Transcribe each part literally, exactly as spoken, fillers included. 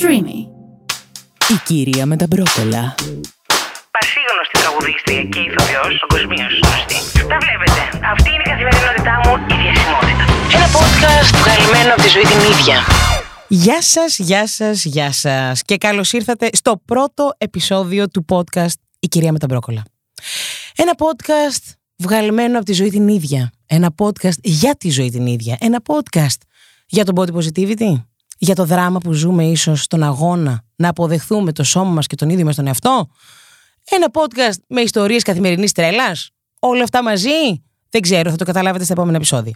Streamy. Η κυρία με τα μπρόκολα. Πασίγνωστη τραγουδίστρια και ηθοποιός, παγκοσμίως γνωστή. Τα βλέπετε. Αυτή είναι η καθημερινότητά μου, η διασημότητα. Ένα podcast βγαλμένο από τη ζωή την ίδια. Γεια σας, γεια σας, γεια σας. Και καλώς ήρθατε στο πρώτο επεισόδιο του podcast Η κυρία με τα μπρόκολα. Ένα podcast βγαλμένο από τη ζωή την ίδια. Ένα podcast για τη ζωή την ίδια. Ένα podcast για τον body positivity. Για το δράμα που ζούμε ίσως στον αγώνα να αποδεχθούμε το σώμα μας και τον ίδιο μας τον εαυτό. Ένα podcast με ιστορίες καθημερινής τρέλας. Όλα αυτά μαζί. Δεν ξέρω, θα το καταλάβετε στα επόμενα επεισόδια.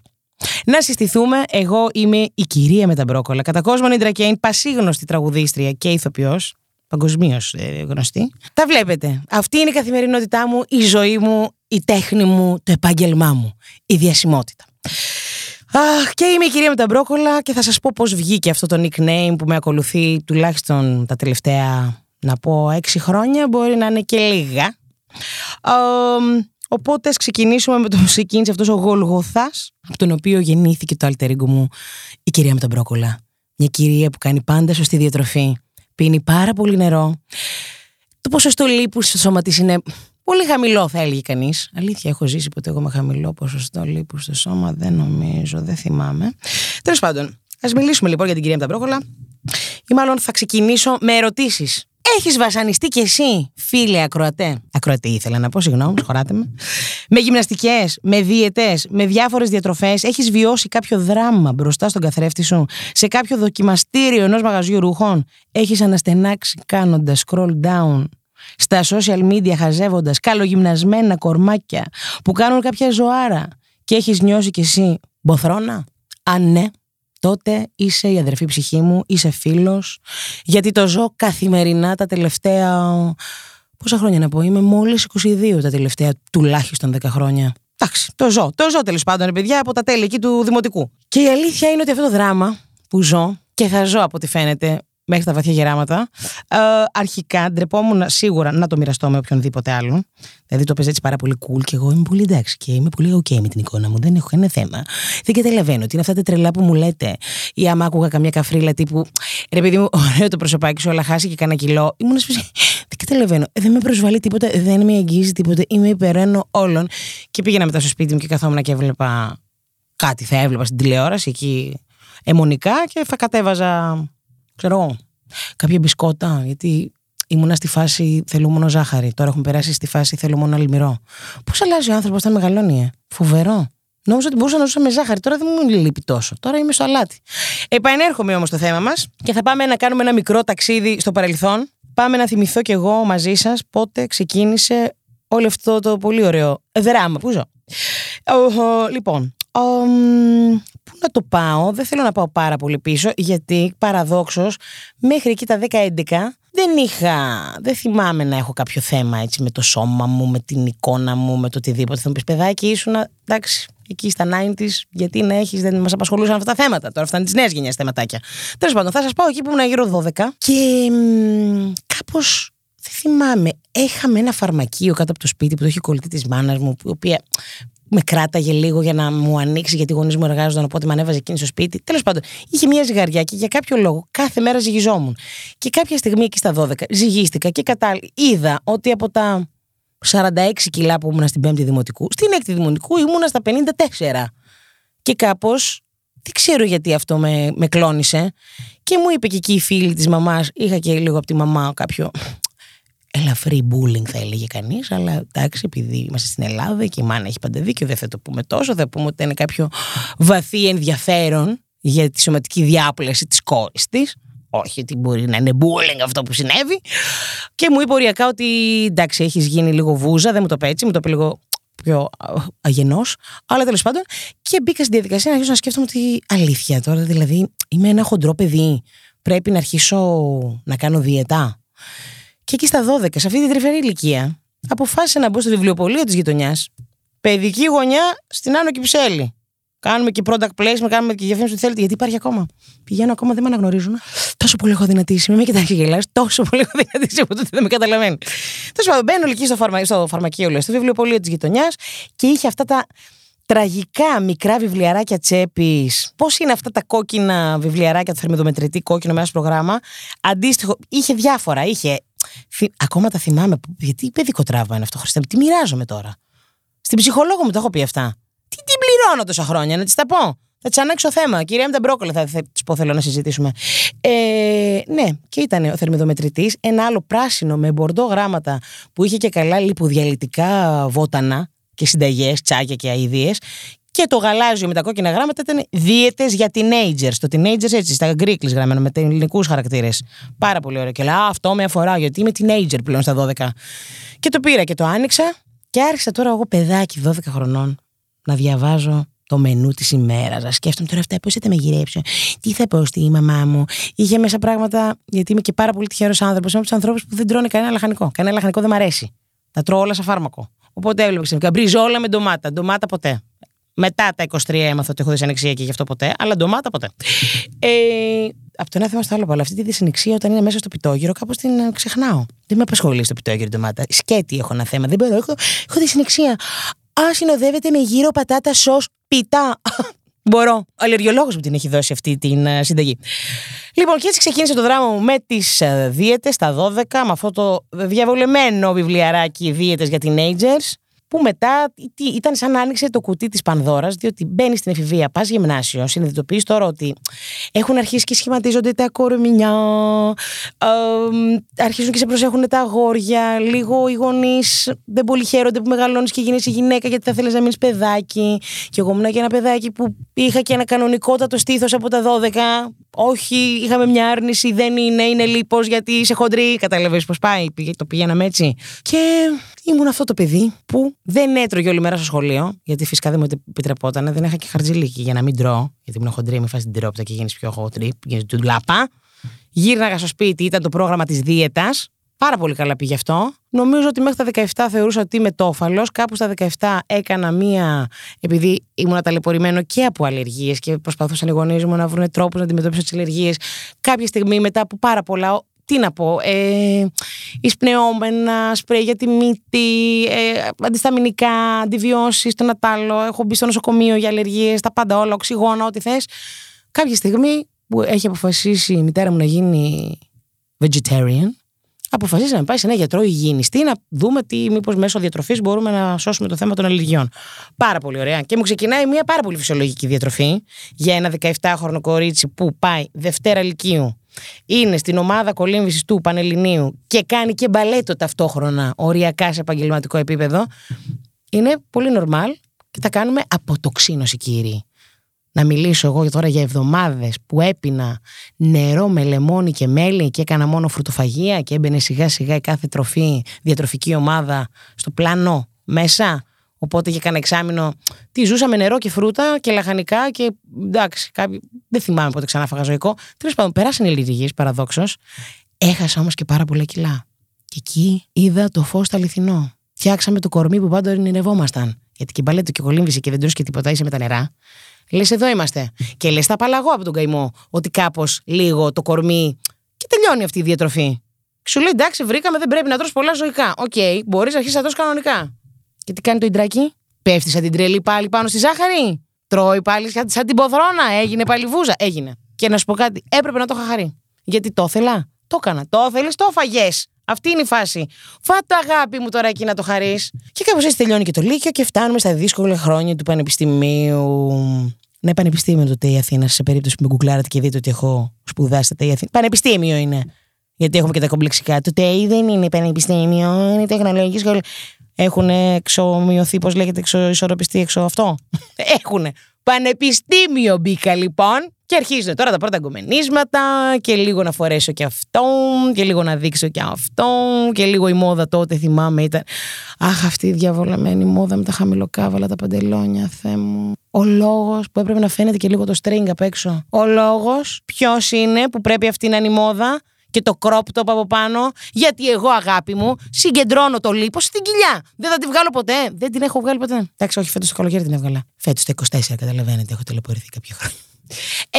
Να συστηθούμε. Εγώ είμαι η κυρία με τα μπρόκολα. Κατά κόσμον Idra Kayne, πασίγνωστη τραγουδίστρια και ηθοποιός. Παγκοσμίως ε, γνωστή. Τα βλέπετε. Αυτή είναι η καθημερινότητά μου, η ζωή μου, η τέχνη μου, το επάγγελμά μου. Η διασημότητα. Αχ, και είμαι η κυρία με τα μπρόκολα και θα σας πω πώς βγήκε αυτό το nickname που με ακολουθεί τουλάχιστον τα τελευταία, να πω, έξι χρόνια, μπορεί να είναι και λίγα. Ε, οπότε ας ξεκινήσουμε με το ξεκίνησε αυτός ο Γολγοθάς, από τον οποίο γεννήθηκε το alter ego μου, η κυρία με τα μπρόκολα. Μια κυρία που κάνει πάντα σωστή διατροφή, πίνει πάρα πολύ νερό. Το ποσοστό λίπους στο σώμα της είναι πολύ χαμηλό, θα έλεγε κανείς. Αλήθεια, έχω ζήσει ποτέ εγώ με χαμηλό ποσοστό λίπους στο σώμα? Δεν νομίζω, δεν θυμάμαι. Τέλος πάντων, ας μιλήσουμε λοιπόν για την κυρία με τα μπρόκολα. Ή μάλλον θα ξεκινήσω με ερωτήσεις. Έχεις βασανιστεί κι εσύ, φίλε ακροατέ? Ακροατή ήθελα να πω, συγγνώμη, συγχωράτε με. Με γυμναστικές, με δίαιτες, με διάφορες διατροφές. Έχεις βιώσει κάποιο δράμα μπροστά στον καθρέφτη σου? Σε κάποιο δοκιμαστήριο ενός μαγαζιού ρούχων? Έχεις αναστενάξει κάνοντας scroll down στα social media, χαζεύοντας καλογυμνασμένα κορμάκια που κάνουν κάποια ζωάρα, και έχεις νιώσει κι εσύ μποθρόνα? Αν ναι, τότε είσαι η αδερφή ψυχή μου, είσαι φίλος, γιατί το ζω καθημερινά τα τελευταία, πόσα χρόνια να πω, είμαι μόλις είκοσι δύο τα τελευταία τουλάχιστον δέκα χρόνια. Εντάξει, το ζω, το ζω τέλος πάντων, παιδιά, από τα τέλη εκεί του δημοτικού. Και η αλήθεια είναι ότι αυτό το δράμα που ζω και θα ζω από ό,τι φαίνεται μέχρι τα βαθιά γεράματα, ε, αρχικά ντρεπόμουν σίγουρα να το μοιραστώ με οποιονδήποτε άλλον. Δηλαδή το παίζει έτσι πάρα πολύ cool και εγώ είμαι πολύ εντάξει και είμαι πολύ ok με την εικόνα μου. Δεν έχω ένα θέμα. Δεν καταλαβαίνω τι είναι αυτά τα τρελά που μου λέτε. Ή άμα άκουγα καμιά καφρίλα τύπου, ρε παιδί μου, ωραίο το προσωπάκι σου, αλλά χάσει και κανένα κιλό. Ήμουν σπίτι. Δεν καταλαβαίνω. Δεν με προσβάλλει τίποτα, δεν με αγγίζει τίποτα. Είμαι υπεράνω όλων. Και πήγαινα μετά στο σπίτι μου και καθόμουν και έβλεπα κάτι. Θα έβλεπα στην τηλεόραση εκεί αιμονικά και θα κατέβαζα, ξέρω, κάποια μπισκότα, γιατί ήμουνα στη φάση θέλω μόνο ζάχαρη. Τώρα έχουμε περάσει στη φάση θέλω μόνο αλμυρό. Πώς αλλάζει ο άνθρωπος όταν μεγαλώνει, ε? Φοβερό. Νόμιζα ότι μπορούσα να ζούσα με ζάχαρη. Τώρα δεν μου λείπει τόσο. Τώρα είμαι στο αλάτι. Επανέρχομαι όμως στο θέμα μας και θα πάμε να κάνουμε ένα μικρό ταξίδι στο παρελθόν. Πάμε να θυμηθώ κι εγώ μαζί σας πότε ξεκίνησε όλο αυτό το πολύ ωραίο δράμα που ζω. Λοιπόν. Um, πού να το πάω? Δεν θέλω να πάω πάρα πολύ πίσω, γιατί παραδόξως μέχρι εκεί τα δέκα έντεκα δεν είχα, δεν θυμάμαι να έχω κάποιο θέμα έτσι με το σώμα μου, με την εικόνα μου, με το οτιδήποτε. Θα μου πεις, παιδάκι, ήσουν εντάξει εκεί στα ενενήντα, γιατί να έχεις, δεν μας απασχολούσαν αυτά τα θέματα. Τώρα φτάνουν τις νέες γενιές θεματάκια. Τέλος πάντων, θα σας πάω εκεί που ήμουν γύρω δώδεκα και μ, κάπως δεν θυμάμαι. Έχαμε ένα φαρμακείο κάτω από το σπίτι που το είχε κολλητή της μάνας μου, η οποία με κράταγε λίγο για να μου ανοίξει, γιατί οι γονείς μου εργάζονταν, οπότε με ανέβαζε εκείνη στο σπίτι. Τέλος πάντων, είχε μια ζυγαριά και για κάποιο λόγο κάθε μέρα ζυγιζόμουν. Και κάποια στιγμή εκεί στα δώδεκα ζυγίστηκα και κατά... είδα ότι από τα σαράντα έξι κιλά που ήμουνα στην πέμπτη δημοτικού, στην έκτη δημοτικού ήμουνα στα πενήντα τέσσερα. Και κάπως, δεν ξέρω γιατί αυτό με, με κλώνησε. Και μου είπε και εκεί η φίλη της μαμάς, είχα και λίγο από τη μαμά κάποιο ελαφρύ bullying, θα έλεγε κανείς, αλλά εντάξει, επειδή είμαστε στην Ελλάδα και η μάνα έχει πάντα δίκιο, δεν θα το πούμε τόσο. Θα πούμε ότι είναι κάποιο βαθύ ενδιαφέρον για τη σωματική διάπλαση της κόρης της. Όχι ότι μπορεί να είναι bullying αυτό που συνέβη. Και μου είπε οριακά ότι εντάξει, έχεις γίνει λίγο βούζα, δεν μου το πει έτσι, μου το πει λίγο πιο αγενός. Αλλά τέλος πάντων, και μπήκα στη διαδικασία να αρχίσω να σκέφτομαι ότι αλήθεια τώρα, δηλαδή είμαι ένα χοντρό παιδί. Πρέπει να αρχίσω να κάνω διαιτά. Και εκεί στα δώδεκα, σε αυτή την τρυφερή ηλικία, αποφάσισα να μπω στο βιβλιοπωλείο της γειτονιάς, παιδική γωνιά στην Άνω Κυψέλη. Κάνουμε και product placement, κάνουμε και διαφήμιση που θέλετε, γιατί υπάρχει ακόμα. Πηγαίνω ακόμα, δεν με αναγνωρίζουν. Τόσο πολύ έχω δυνατήσει. Με μην κοιτάξει και γελάς, τόσο πολύ έχω δυνατήσει από τότε δεν με καταλαβαίνει. Τέλος πάντων, μπαίνω εκεί στο φαρμακείο, στο βιβλιοπωλείο της γειτονιάς, και είχε αυτά τα. τραγικά μικρά βιβλιαράκια τσέπης. Πώς είναι αυτά τα κόκκινα βιβλιαράκια, το θερμιδομετρητή κόκκινο με άσπρο γράμμα. Αντίστοιχο, είχε διάφορα. Είχε... Ακόμα τα θυμάμαι. Γιατί παιδικό τραύμα είναι αυτό, Χριστέ μου, τι μοιράζομαι τώρα. Στην ψυχολόγο μου το έχω πει αυτά. Τι την πληρώνω τόσα χρόνια, να τη τα πω. Θα τη ανέξω θέμα. Κυρία Με τα Μπρόκολα, θα τη πω, θέλω να συζητήσουμε. Ε, ναι, και ήταν ο θερμιδομετρητής. Ένα άλλο πράσινο με μπορντό γράμματα που είχε και καλά λιποδιαλυτικά βότανα και συνταγές, τσάκια και αηδίες. Και το γαλάζιο με τα κόκκινα γράμματα ήταν δίαιτες για teenagers. Το teenagers έτσι, στα γκρίκλες γραμμένο, με ελληνικούς χαρακτήρες. Πάρα πολύ ωραίο. Και λέω, αυτό με αφορά, γιατί είμαι teenager πλέον στα δώδεκα. Και το πήρα και το άνοιξα. Και άρχισα τώρα εγώ, παιδάκι δώδεκα χρονών, να διαβάζω το μενού της ημέρας. Να σκέφτομαι τώρα αυτά, πώς θα τα μαγειρέψω, τι θα πω στη μαμά μου. Είχε μέσα πράγματα, γιατί είμαι και πάρα πολύ τυχερός άνθρωπος. Είμαι από τους ανθρώπους που δεν τρώνε κανένα λαχανικό. Κανένα λαχανικό δεν μ' αρέσει. Τα τρώω όλα σαν φάρμακο. Οπότε έβλεπα ξαφνικά μπριζόλα με ντομάτα. Ντομάτα ποτέ. Μετά τα είκοσι τρία έμαθα ότι έχω δυσανεξία και γι' αυτό ποτέ, αλλά ντομάτα ποτέ. Ε, από το ένα θέμα στο άλλο, αλλά αυτή τη δυσανεξία όταν είναι μέσα στο πιτόγυρο, κάπως την ξεχνάω. Δεν με απασχολεί στο πιτόγυρο ντομάτα. Σκέτη έχω ένα θέμα. Δεν μπορώ, έχω, έχω δυσανεξία. Α, συνοδεύεται με γύρω πατάτα, σως, πιτά. Μπορώ. Ο αλλεργιολόγος μου την έχει δώσει αυτή την συνταγή. Λοιπόν, και έτσι ξεκίνησε το δράμα μου με τις δίαιτες στα δώδεκα, με αυτό το διαβολεμένο βιβλιαράκι δίαιτες για teenagers, που μετά ήταν σαν να άνοιξε το κουτί της Πανδώρας, διότι μπαίνεις στην εφηβεία, πας γυμνάσιο, συνειδητοποιείς τώρα ότι έχουν αρχίσει και σχηματίζονται τα κορμινιά, ε, αρχίζουν και σε προσέχουν τα αγόρια, λίγο οι γονείς δεν πολύ χαίρονται που μεγαλώνεις και γίνεσαι γυναίκα, γιατί θα θέλεις να μείνεις παιδάκι. Και εγώ ήμουν και ένα παιδάκι που είχα και ένα κανονικότατο στήθος από τα δώδεκα. Όχι, είχαμε μια άρνηση, δεν είναι, είναι λίπος γιατί είσαι χοντρή. Κατάλαβες πώς πάει, το πηγαίναμε έτσι. Και ήμουν αυτό το παιδί που δεν έτρωγε όλη μέρα στο σχολείο, γιατί φυσικά δεν μου επιτρεπόταν, δεν είχα και χαρτζηλίκι για να μην τρώω, γιατί ήμουν χοντρή, με φάση την τυρόπιτα και γίνεις πιο χοντρή, γίνεις ντουλάπα. Γύρναγα στο σπίτι, ήταν το πρόγραμμα της δίαιτας. Πάρα πολύ καλά πήγε αυτό. Νομίζω ότι μέχρι τα δεκαεφτά θεωρούσα ότι είμαι τόφαλος. Κάπου στα δεκαεφτά έκανα μία. Επειδή ήμουν ταλαιπωρημένο και από αλλεργίες και προσπαθούσαν οι γονείς μου να βρουν τρόπους να αντιμετωπίσουν τις αλλεργίες. Κάποια στιγμή μετά από πάρα πολλά. Τι να πω, ε, εισπνεώμενα, σπρέι για τη μύτη, ε, αντισταμινικά, αντιβιώσεις, το νατάλο. Έχω μπει στο νοσοκομείο για αλλεργίες, τα πάντα όλα, οξυγόνα, ό,τι θες. Κάποια στιγμή που έχει αποφασίσει η μητέρα μου να γίνει vegetarian, αποφασίσει να πάει σε ένα γιατρό υγιεινιστή να δούμε τι, μήπως μέσω διατροφής μπορούμε να σώσουμε το θέμα των αλλεργιών. Πάρα πολύ ωραία. Και μου ξεκινάει μια πάρα πολύ φυσιολογική διατροφή για ένα δεκαεφτάχρονο κορίτσι που πάει Δευτέρα Λυκείου. Είναι στην ομάδα κολύμβησης του Πανελληνίου και κάνει και μπαλέτο ταυτόχρονα, οριακά σε επαγγελματικό επίπεδο. Είναι πολύ νορμάλ και τα κάνουμε αποτοξίνωση, κύριοι. Να μιλήσω εγώ τώρα για εβδομάδες που έπινα νερό με λεμόνι και μέλι και έκανα μόνο φρουτοφαγία και έμπαινε σιγά σιγά η κάθε τροφή, διατροφική ομάδα στο πλάνο μέσα. Οπότε είχε κανένα εξάμηνο. Τι ζούσα με νερό και φρούτα και λαχανικά και εντάξει, κάποιοι... δεν θυμάμαι πότε ξανά φάγα ζωικό. Τέλος πάντων, περάσανε οι λιριγίες παραδόξως. Έχασα όμως και πάρα πολλά κιλά. Και εκεί είδα το φως το αληθινό. Φτιάξαμε το κορμί που πάντοτε ειρηνευόμασταν. Γιατί και μπαλέτο και κολύμβηση και δεν τρως και τίποτα, είσαι με τα νερά. Λες εδώ είμαστε. Και λες τα απαλλαγώ από τον καημό. Ότι κάπως λίγο το κορμί. Και τελειώνει αυτή η διατροφή. Και σου λέει εντάξει, βρήκαμε, δεν πρέπει να τρως πολλά ζωικά. Οκ, okay, μπορείς να αρχίσεις να τρως κανονικά. Και τι κάνει το Ιντράκι, πέφτει σαν την τρελή πάλι πάνω στη ζάχαρη. Τρώει πάλι σαν την ποθρόνα. Έγινε πάλι βούζα. Έγινε. Και να σου πω κάτι, έπρεπε να το είχα χαρεί. Γιατί το ήθελα. Το έκανα. Το ήθελες, το φαγές. Αυτή είναι η φάση. Φάτα αγάπη μου τώρα εκεί να το χαρείς. Και κάπως έτσι τελειώνει και το Λύκειο και φτάνουμε στα δύσκολα χρόνια του πανεπιστημίου. Ναι, πανεπιστήμιο το ΤΕΙ Αθήνα, σε περίπτωση που με γκουγκλάρατε και δείτε ότι έχω σπουδάσει στα ΤΕΙ Αθήνα. Πανεπιστήμιο είναι. Γιατί έχουμε και τα κομπλεξικά. Το ΤΕΙ δεν είναι πανεπιστήμιο, είναι τεχνολογική σχολή. Έχουν εξομοιωθεί, πώς λέγεται, εξοισορροπιστεί, εξω αυτό. Έχουν. Πανεπιστήμιο μπήκα λοιπόν και αρχίζουν τώρα τα πρώτα αγκομενίσματα και λίγο να φορέσω και αυτό και λίγο να δείξω και αυτό και λίγο η μόδα τότε θυμάμαι ήταν. Αχ, αυτή η διαβολεμένη μόδα με τα χαμηλοκάβαλα, τα παντελόνια, Θεέ μου. Ο λόγος που έπρεπε να φαίνεται και λίγο το string απ' έξω. Ο λόγος ποιος είναι που πρέπει αυτή να είναι η μόδα. Και το crop top από πάνω, γιατί εγώ αγάπη μου συγκεντρώνω το λίπος στην κοιλιά. Δεν θα τη βγάλω ποτέ. Δεν την έχω βγάλει ποτέ. Εντάξει, όχι, φέτος το καλοκαίρι την έβγαλα. Φέτος το είκοσι τέσσερα, καταλαβαίνετε, έχω ταλαιπωρηθεί κάποια χρόνια. Ε,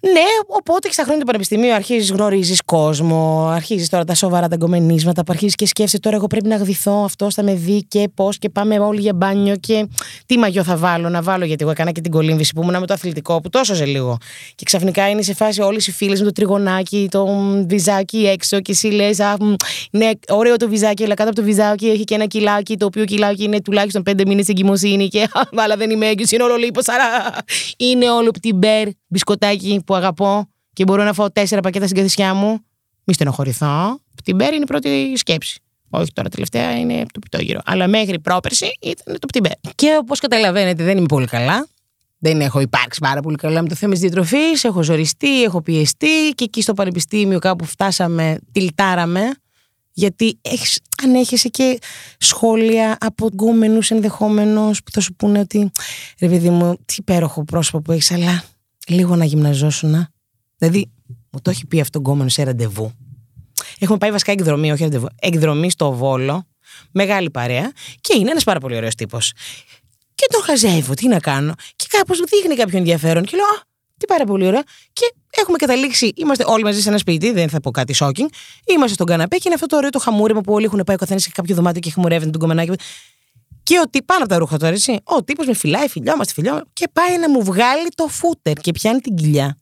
ναι, οπότε ξαχρόνει το πανεπιστημίο, αρχίζεις, γνωρίζεις κόσμο, αρχίζεις τώρα τα σοβαρά τα γκομενίσματα, αρχίζεις και σκέφτεσαι τώρα εγώ πρέπει να γδυθώ, αυτός θα με δει και πώς και πάμε όλοι για μπάνιο και τι μαγιό θα βάλω, να βάλω γιατί εγώ έκανα και την κολύμβηση που ήμουν με το αθλητικό που τόσο σε λίγο. Και ξαφνικά είναι σε φάση όλες οι φίλες με το τριγωνάκι, το βυζάκι έξω και εσύ λες, ναι, ωραίο το βυζάκι, αλλά κάτω από το βυζάκι έχει και ένα κιλάκι, το οποίο κιλάκι είναι τουλάχιστον πέντε μήνες εγκυμοσύνη και αλλά δεν είμαι έγκυος, είναι όλο λίπος, αλλά είναι όλο πτυμπέρ, μπισκοτάκι που αγαπώ και μπορώ να φάω τέσσερα πακέτα στην καθησιά μου. Μη στενοχωρηθώ. Πτυμπέρ είναι η πρώτη σκέψη. Όχι τώρα τελευταία, είναι το πιτόγυρο. Αλλά μέχρι πρόπερση ήταν το πτυμπέρ. Και όπως καταλαβαίνετε, δεν είμαι πολύ καλά. Δεν έχω υπάρξει πάρα πολύ καλά με το θέμα της διατροφής. Έχω ζοριστεί, έχω πιεστεί και εκεί στο πανεπιστήμιο κάπου φτάσαμε, τυλτάραμε. Γιατί έχεις, αν έχεις και σχόλια από γκόμενους ενδεχόμενος που θα σου πούνε ότι ρε παιδί μου, τι υπέροχο πρόσωπο που έχεις, αλλά λίγο να γυμναζόσουνα. Δηλαδή, μου το έχει πει αυτό γκόμενο σε ραντεβού. Έχουμε πάει βασικά εκδρομή, όχι ραντεβού. Εκδρομή στο Βόλο, μεγάλη παρέα και είναι ένας πάρα πολύ ωραίος τύπος. Και τον χαζεύω, τι να κάνω. Και κάπως δείχνει κάποιο ενδιαφέρον και λέω, α, τι πάρα πολύ ωραία. Και έχουμε καταλήξει, είμαστε όλοι μαζί σε ένα σπίτι, δεν θα πω κάτι shocking. Είμαστε στον καναπέ και είναι αυτό το ωραίο το χαμούρεμα που όλοι έχουν πάει ο καθένας σε κάποιο δωμάτιο και χαμουρεύουν τον κομμενάκι. Και ότι πάνω από τα ρούχα τώρα, έτσι. Ο τύπος με φυλάει, φιλιόμαστε, φιλιόμαστε. Και πάει να μου βγάλει το φούτερ και πιάνει την κοιλιά.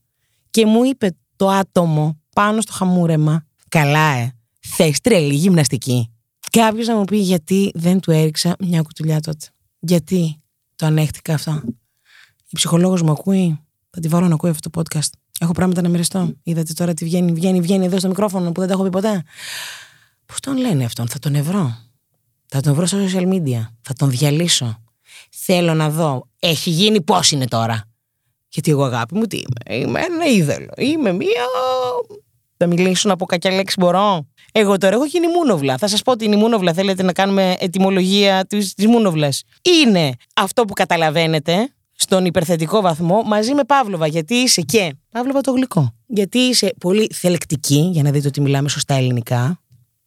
Και μου είπε το άτομο πάνω στο χαμούρεμα, καλά, ε, θες τρελή γυμναστική. Κάποιος να μου πει γιατί δεν του έριξα μια κουτουλιά τότε. Γιατί το ανέχτηκα αυτό. Η ψυχολόγος μου ακούει. Θα τη βάλω να ακούει αυτό το podcast. Έχω πράγματα να μοιραστώ. Είδατε τώρα τι βγαίνει, βγαίνει, βγαίνει εδώ στο μικρόφωνο που δεν τα έχω πει ποτέ. Πώς τον λένε αυτόν, θα τον ευρώ. Θα τον βρω στα social media. Θα τον διαλύσω. Θέλω να δω. Έχει γίνει πώς είναι τώρα. Γιατί εγώ αγάπη μου τι είμαι. Είμαι ένα είδωλο. Είμαι μία. Θα μιλήσω να πω κακιά λέξη μπορώ. Εγώ τώρα έχω γίνει μούνοβλα. Θα σας πω την μούνοβλα. Θέλετε να κάνουμε ετυμολογία της μούνοβλας. Είναι αυτό που καταλαβαίνετε. Στον υπερθετικό βαθμό μαζί με Παύλοβα, γιατί είσαι και Παύλοβα το γλυκό. Γιατί είσαι πολύ θελεκτική, για να δείτε ότι μιλάμε σωστά ελληνικά,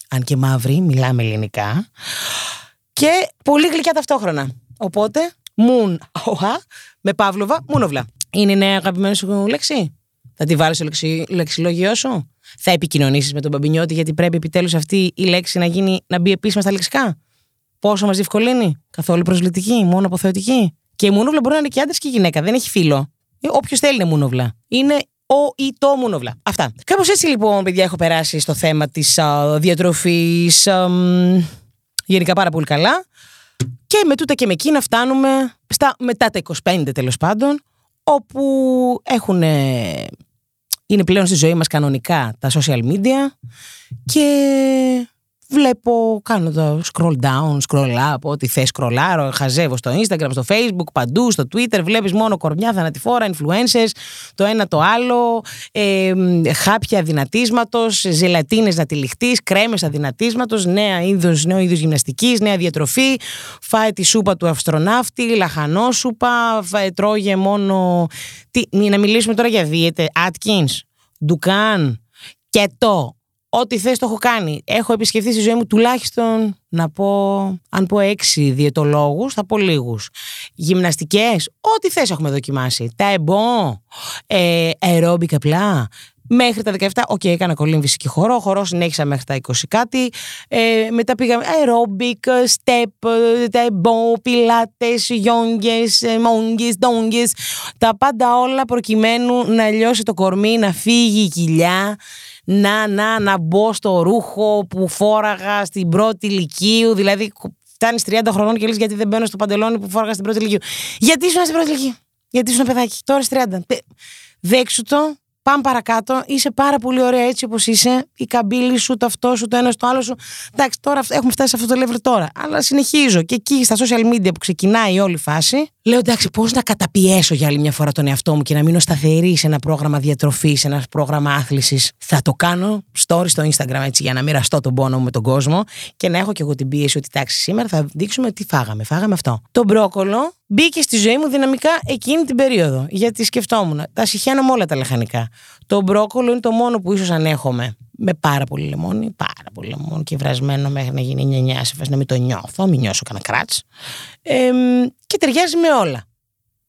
αν και μαύροι μιλάμε ελληνικά, και πολύ γλυκιά ταυτόχρονα. Οπότε, μουν, οχα, με Παύλοβα, μούνοβλα. Είναι η νέα αγαπημένη σου λέξη. Θα τη βάλεις στο λεξι, λεξιλόγιό σου. Θα επικοινωνήσεις με τον Μπαμπινιώτη, γιατί πρέπει επιτέλους αυτή η λέξη να, γίνει, να μπει επίσημα στα λεξικά. Πόσο μας διευκολύνει. Καθόλου προσβλητική, μόνο αποθεωτική. Και η μούνοβλα μπορεί να είναι και άντρας και γυναίκα. Δεν έχει φίλο. Όποιος θέλει είναι μούνοβλα. Είναι ο ή το μούνοβλα. Αυτά. Κάπως έτσι λοιπόν, παιδιά, έχω περάσει στο θέμα της α, διατροφής. Α, μ, γενικά πάρα πολύ καλά. Και με τούτα και με εκείνα φτάνουμε στα μετά τα είκοσι πέντε τέλος πάντων, όπου έχουν, είναι πλέον στη ζωή μας κανονικά τα social media και... Βλέπω, κάνω το scroll down, scroll up, ό,τι θες σκρολάρω, χαζεύω στο Instagram, στο Facebook, παντού, στο Twitter, βλέπεις μόνο κορμιά, θανατηφόρα, influencers, το ένα το άλλο, ε, χάπια δυνατίσματος, ζελατίνες να τυλιχτείς, κρέμες αδυνατίσματος, νέα είδος, νέο είδος γυμναστικής, νέα διατροφή, φάε τη σούπα του αυστροναύτη, λαχανόσουπα, φάε, τρώγε μόνο... Τι, να μιλήσουμε τώρα για δίαιτε, Atkins, Dukan, Keto... Ό,τι θες το έχω κάνει. Έχω επισκεφθεί στη ζωή μου τουλάχιστον, να πω, αν πω έξι διαιτολόγους, θα πω λίγους. Γυμναστικές, ό,τι θες έχουμε δοκιμάσει. Τα εμπό, ε, αερόμπικα απλά. Μέχρι τα δεκαεπτά, οκ, okay, έκανα κολύμβηση και χορό. Χορό συνέχισα μέχρι τα είκοσι κάτι. Ε, μετά πήγαμε αερόμπικ, step, τα εμπό, πιλάτες, γιόγγες, μόγγες, ντόγγες. Τα πάντα όλα προκειμένου να λιώσει το κορμί, να φύγει η κοιλιά. Να, να, να μπω στο ρούχο που φόραγα στην πρώτη ηλικίου. Δηλαδή, φτάνεις τριάντα χρονών και λες γιατί δεν μπαίνω στο παντελόνι που φόραγα στην πρώτη ηλικίου. Γιατί ήσουν στην πρώτη ηλικίου. Γιατί ήσουν παιδάκι. Τώρα είσαι τριάντα. Δέξου το, πάμε παρακάτω. Είσαι πάρα πολύ ωραία έτσι όπως είσαι. Η καμπύλη σου, το αυτό σου, το ένα στο άλλο σου. Εντάξει, τώρα έχουμε φτάσει σε αυτό το level τώρα. Αλλά συνεχίζω. Και εκεί στα social media που ξεκινάει η όλη φάση, λέω εντάξει, πώς να καταπιέσω για άλλη μια φορά τον εαυτό μου και να μείνω σταθερή σε ένα πρόγραμμα διατροφής, σε ένα πρόγραμμα άθλησης. Θα το κάνω story στο Instagram έτσι για να μοιραστώ τον πόνο μου με τον κόσμο και να έχω και εγώ την πίεση ότι εντάξει, σήμερα θα δείξουμε τι φάγαμε. Φάγαμε αυτό. Το μπρόκολο μπήκε στη ζωή μου δυναμικά εκείνη την περίοδο. Γιατί σκεφτόμουν, τα συχαίνω με όλα τα λαχανικά. Το μπρόκολο είναι το μόνο που ίσως ανέχομαι. Με πάρα πολύ λεμόνι, πάρα πολύ λεμόνι και βρασμένο μέχρι να γίνει νιανιά, σε φάση να μην το νιώθω, μην νιώσω κανένα κράτς. Ε, και ταιριάζει με όλα.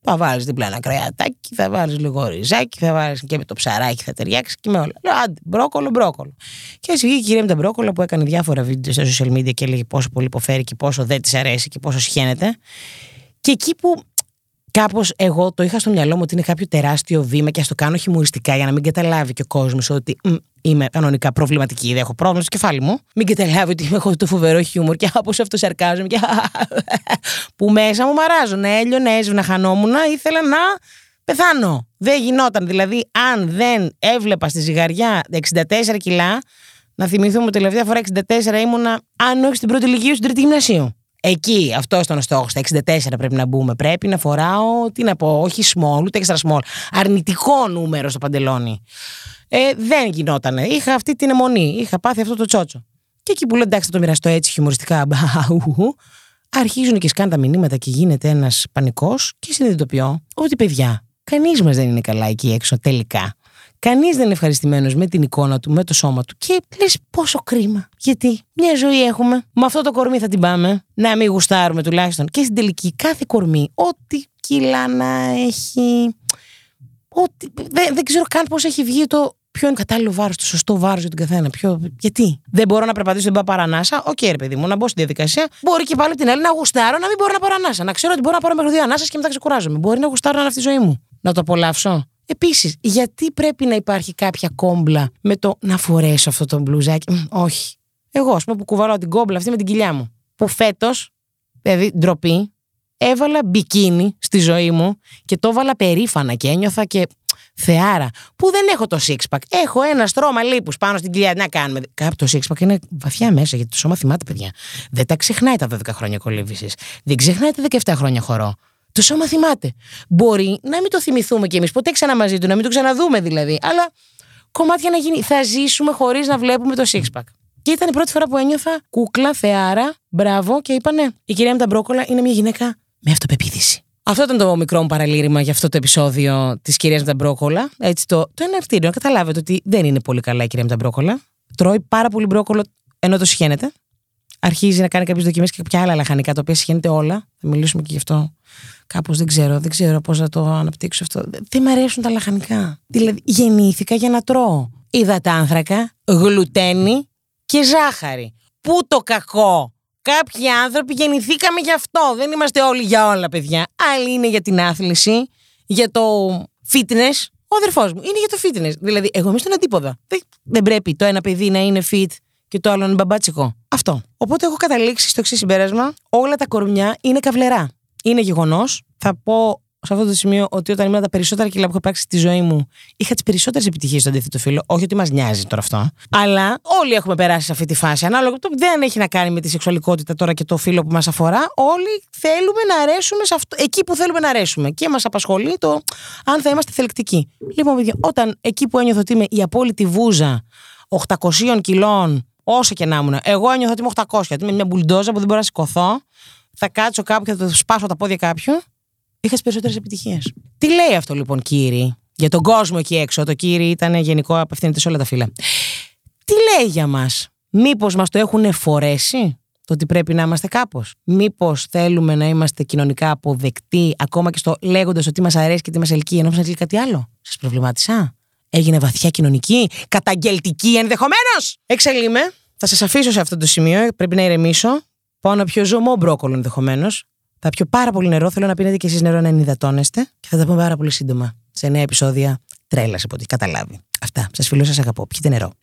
Θα βάλεις διπλά ένα κρεατάκι, θα βάλεις λίγο ριζάκι, θα βάλεις και με το ψαράκι, θα ταιριάξει και με όλα. Λέω, άντε, μπρόκολο, μπρόκολο. Και έτσι βγήκε η κυρία με τα μπρόκολα που έκανε διάφορα βίντεο στα social media και έλεγε πόσο πολύ υποφέρει και πόσο δεν της αρέσει και πόσο σχαίνεται. Και εκεί που κάπως εγώ το είχα στο μυαλό μου ότι είναι κάποιο τεράστιο βήμα και ας το κάνω χιουμοριστικά για να μην καταλάβει και ο κόσμος ότι μ, είμαι κανονικά προβληματική, δεν έχω πρόβλημα στο κεφάλι μου. Μην καταλάβει ότι είμαι εγώ το φοβερό χιούμορ και από αυτό σαρκάζομαι και που μέσα μου μαράζω. Να έλειωνα, έσβηνα, χανόμουνα, ήθελα να πεθάνω. Δεν γινόταν. Δηλαδή, αν δεν έβλεπα στη ζυγαριά εξήντα τέσσερα κιλά, να θυμηθούμε ότι τελευταία φορά εξήντα τέσσερα ήμουνα, αν όχι στην πρώτη ηλικίου, στην τρίτη γυμνασίου. Εκεί, αυτό ήταν ο στόχος. Στα εξήντα τέσσερα πρέπει να μπούμε. Πρέπει να φοράω, τι να πω, όχι small, ούτε extra small. Αρνητικό νούμερο στο παντελόνι. Ε, δεν γινόταν. Είχα αυτή την αιμονή. Είχα πάθει αυτό το τσότσο. Και εκεί που λέω, εντάξει, θα το μοιραστώ έτσι χιουμοριστικά. Αρχίζουν και σκάνε τα μηνύματα και γίνεται ένας πανικός. Και συνειδητοποιώ ότι, παιδιά, κανείς μας δεν είναι καλά εκεί έξω τελικά. Κανείς δεν είναι ευχαριστημένος με την εικόνα του, με το σώμα του. Και λες πόσο κρίμα. Γιατί μια ζωή έχουμε. Με αυτό το κορμί θα την πάμε. Να μην γουστάρουμε τουλάχιστον. Και στην τελική κάθε κορμί, ό,τι κιλά να έχει. Ό,τι, δεν, δεν ξέρω καν πώς έχει βγει το ποιο είναι κατάλληλο βάρος, το σωστό βάρος για τον καθένα. Ποιο, γιατί. Δεν μπορώ να περπατήσω, δεν πάω παρανάσα. Οκ, okay, ρε παιδί μου, να μπω στη διαδικασία. Μπορεί και πάλι την άλλη να γουστάρω, να μην μπορώ να παρανάσα. Να ξέρω ότι μπορώ να πάρω μέχρι δύο ανάσες και μετά ξεκουράζομαι. Μπορεί να γουστάρω να αυτή τη ζωή μου. Να το απολαύσω. Επίσης, γιατί πρέπει να υπάρχει κάποια κόμπλα με το να φορέσω αυτό το μπλουζάκι. Μ, όχι. Εγώ, ας πούμε, που κουβαλάω την κόμπλα αυτή με την κοιλιά μου. Που φέτος, δηλαδή ντροπή, έβαλα μπικίνι στη ζωή μου και το έβαλα περήφανα και ένιωθα και θεάρα. Που δεν έχω το six-pack. Έχω ένα στρώμα λίπους πάνω στην κοιλιά. Να κάνουμε. Κάπου το six-pack είναι βαθιά μέσα γιατί το σώμα θυμάται, παιδιά. Δεν τα ξεχνάει τα δώδεκα χρόνια κολύμβησης. Δεν ξεχνάει τα δεκαεπτά χρόνια χορό. Το σώμα θυμάται. Μπορεί να μην το θυμηθούμε κι εμείς ποτέ ξανά μαζί του, να μην το ξαναδούμε δηλαδή. Αλλά κομμάτια να γίνει. Θα ζήσουμε χωρίς να βλέπουμε το six-pack. Και ήταν η πρώτη φορά που ένιωθα κούκλα, θεάρα, μπράβο και είπανε. Η κυρία με τα μπρόκολα είναι μια γυναίκα με αυτοπεποίθηση. Αυτό ήταν το μικρό μου παραλήρημα για αυτό το επεισόδιο της κυρίας με τα μπρόκολα. Έτσι το, το ενευτήριο. Να καταλάβετε ότι δεν είναι πολύ καλά η κυρία με τα μπρόκολα. Τρώει πάρα πολύ μπρόκολο ενώ το συχαίνεται. Αρχίζει να κάνει κάποιες δοκιμές και κάποια άλλα λαχανικά τα οποία συχαίνεται όλα. Θα μιλήσουμε και γι' αυτό. Κάπως δεν ξέρω, δεν ξέρω πώς να το αναπτύξω αυτό. Δεν μ' αρέσουν τα λαχανικά. Δηλαδή, γεννήθηκα για να τρώω υδατάνθρακα, γλουτένι και ζάχαρη. Πού το κακό! Κάποιοι άνθρωποι γεννηθήκαμε γι' αυτό. Δεν είμαστε όλοι για όλα, παιδιά. Άλλοι είναι για την άθληση, για το fitness. Ο αδερφός μου είναι για το fitness. Δηλαδή, εγώ είμαι στον αντίποδα. Δεν πρέπει το ένα παιδί να είναι fit και το άλλο είναι μπαμπάτσικο. Αυτό. Οπότε έχω καταλήξει στο εξής συμπέρασμα: όλα τα κορμιά είναι καβλερά. Είναι γεγονός. Θα πω σε αυτό το σημείο ότι όταν ήμουν τα περισσότερα κιλά που έχω πράξει στη ζωή μου, είχα τις περισσότερες επιτυχίες στο αντίθετο φύλο. Όχι ότι μας νοιάζει τώρα αυτό. Αλλά όλοι έχουμε περάσει σε αυτή τη φάση. Ανάλογα, το δεν έχει να κάνει με τη σεξουαλικότητα τώρα και το φύλο που μας αφορά. Όλοι θέλουμε να αρέσουμε σε αυτό, εκεί που θέλουμε να αρέσουμε. Και μας απασχολεί το αν θα είμαστε θελκτικοί. Λοιπόν, παιδιά, όταν εκεί που ένιωθω ότι είμαι η απόλυτη βούζα οκτακόσια κιλών, όσα και να ήμουν, εγώ ένιωθω ότι είμαι οκτακόσια, ότι είμαι μια μπουλντόζα που δεν μπορώ να σηκωθώ. Θα κάτσω κάπου και θα το σπάσω τα πόδια κάποιου. Είχα τις περισσότερες επιτυχίες. Τι λέει αυτό λοιπόν, κύριοι, για τον κόσμο εκεί έξω? Το κύριοι ήταν γενικό, απευθύνεται σε όλα τα φύλλα. Τι λέει για μας? Μήπως μας το έχουν φορέσει το ότι πρέπει να είμαστε κάπως? Μήπως θέλουμε να είμαστε κοινωνικά αποδεκτοί, ακόμα και στο λέγοντας ότι μας αρέσει και τι μας ελκύει, ενώ μας ελκύει κάτι άλλο? Σας προβλημάτισα? Έγινε βαθιά κοινωνική, καταγγελτική ενδεχομένως? Εξελίμαι. Θα σας αφήσω σε αυτό το σημείο. Πρέπει να ηρεμήσω. Πάω να πιω ζωμό μπρόκολο ενδεχομένως. Θα πιω πάρα πολύ νερό. Θέλω να πίνετε κι εσείς νερό, να ενυδατώνεστε. Και θα τα πούμε πάρα πολύ σύντομα σε νέα επεισόδια. Τρέλα από ό,τι καταλάβει. Αυτά. Σας φιλώ, σας αγαπώ. Πιείτε νερό.